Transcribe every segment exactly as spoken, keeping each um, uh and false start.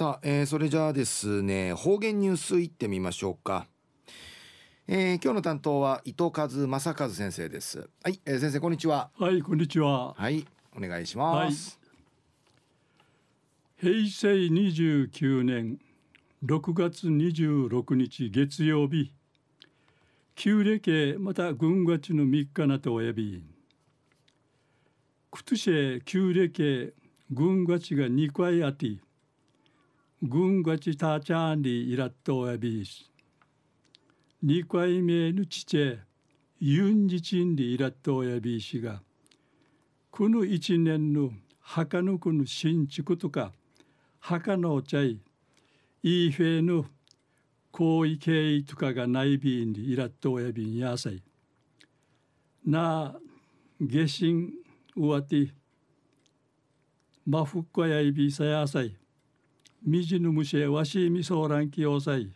さあ、えー、それじゃあですね、方言ニュースいってみましょうか。えー、今日の担当は伊藤正和先生です。はい、えー、先生こんにちは。はいこんにちは。はいお願いします。はい、平成にじゅうきゅうねんろくがつにじゅうろくにち月曜日、旧暦また軍がちのみっかなとおやび、くとし旧暦軍がちがにかいあって軍がちたちゃんにいらっとおやびし、にかいめのちちゆんじちんにいらっとおやびしが、このいちねんの墓のこの新築とか墓のお茶いいいふえの行為経緯とかがないびんにいらっとおやびんやさいなあ、下心うわてまふっこやいびさやさい、みじぬむしえわしみそうらんきようさい。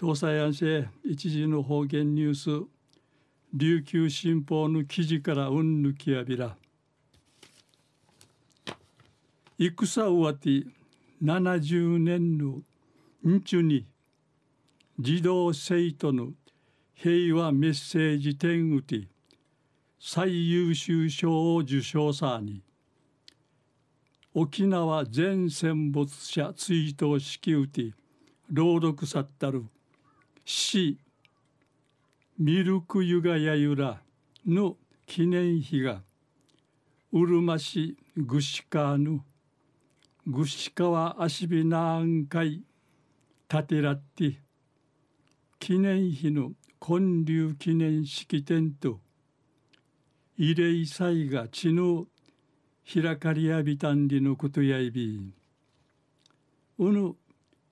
東西安市一時の方言ニュース、琉球新報の記事からうんぬきやびら。戦うわてななじゅうねんのんちゅに、児童生徒の平和メッセージ展うて、最優秀賞を受賞さに、沖縄全戦没者追悼式うて朗読さったる詩ミルク湯がやゆらの記念碑がうるま市ぐしかぬぐしかわあしびなんかい建てらって、記念碑の建立記念式典と慰霊祭がちの開かりやびたんりのことやいび、うぬ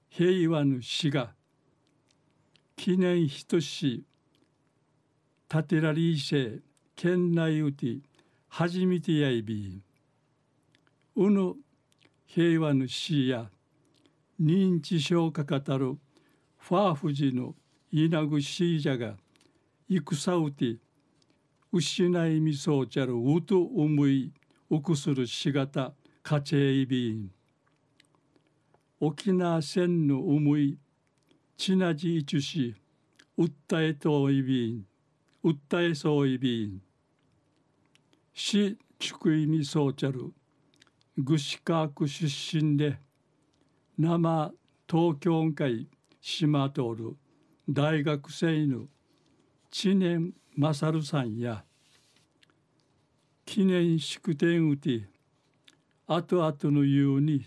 平和の死が記念碑とし建てらりせ県内うて初めてやいび、うぬ平和の死や認知症かかたるファーフジの稲ぐしいじゃが戦うて失いみそうちゃるうと思いおくするしがたかちえいびん、沖縄戦の思いちなじいちゅし訴えといびん訴えそういびん、しちくいみそうちゃるぐしかく出身で生東京会島通る大学生の知念勝さんや、記念式典うて後々のように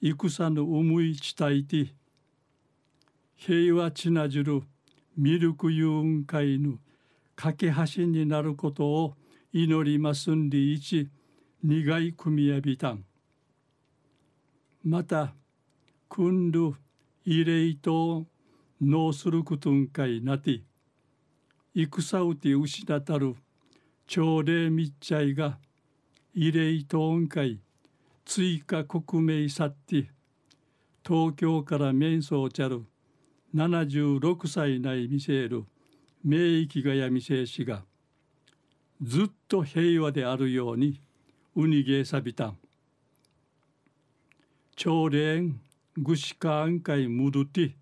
戦の思いちたいて平和ちなじるミルクユン会の架け橋になることを祈りますんでいち苦い組やびたん。またくんる慰霊とのうすることんかいなて、戦うて失たる朝礼密着が慰霊討会追加国名去って東京から面相ちゃるななじゅうろくさいない見せる名域がやみせしがずっと平和であるようにうにげさびたん。朝礼ぐしかんかいむるて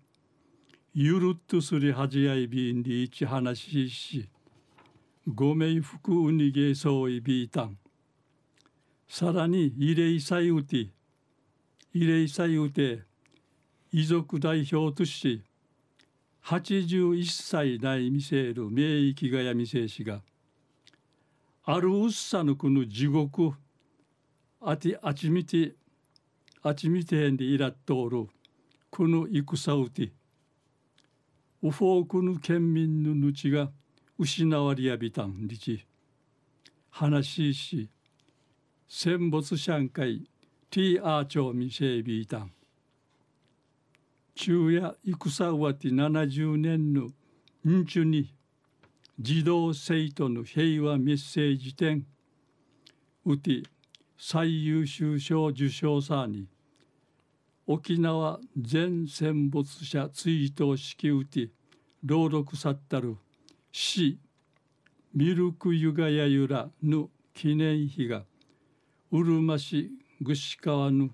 ゆるっとすりはじあいびんでいち話しし、ご冥福うにげそういびいたん。さらに慰霊祭うて慰霊祭うて遺族代表としはちじゅういっさいないみせる名域がやみせしがあるうっさのこの地獄あてあちみてあちみてへんでいらっとおるこの戦うておフォークの県民のぬちが失わりやびたんりち話しし、戦没者んかいティーアーチョーミセイビータン。昼夜戦うわてななじゅうねんのんちゅに児童生徒の平和メッセージ展うて最優秀賞受賞さに、沖縄全戦没者追悼式うて朗読さったるしミルク湯がやゆらの記念碑がうるま市ぐしかわぬ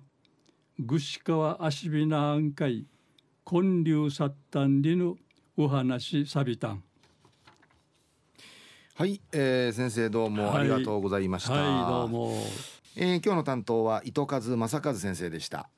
ぐしかわあしびなあんかい建立さったんりぬお話さびたん。はい、えー、先生どうもありがとうございました。はい、はい、どうも、えー、今日の担当は糸数正和先生でした。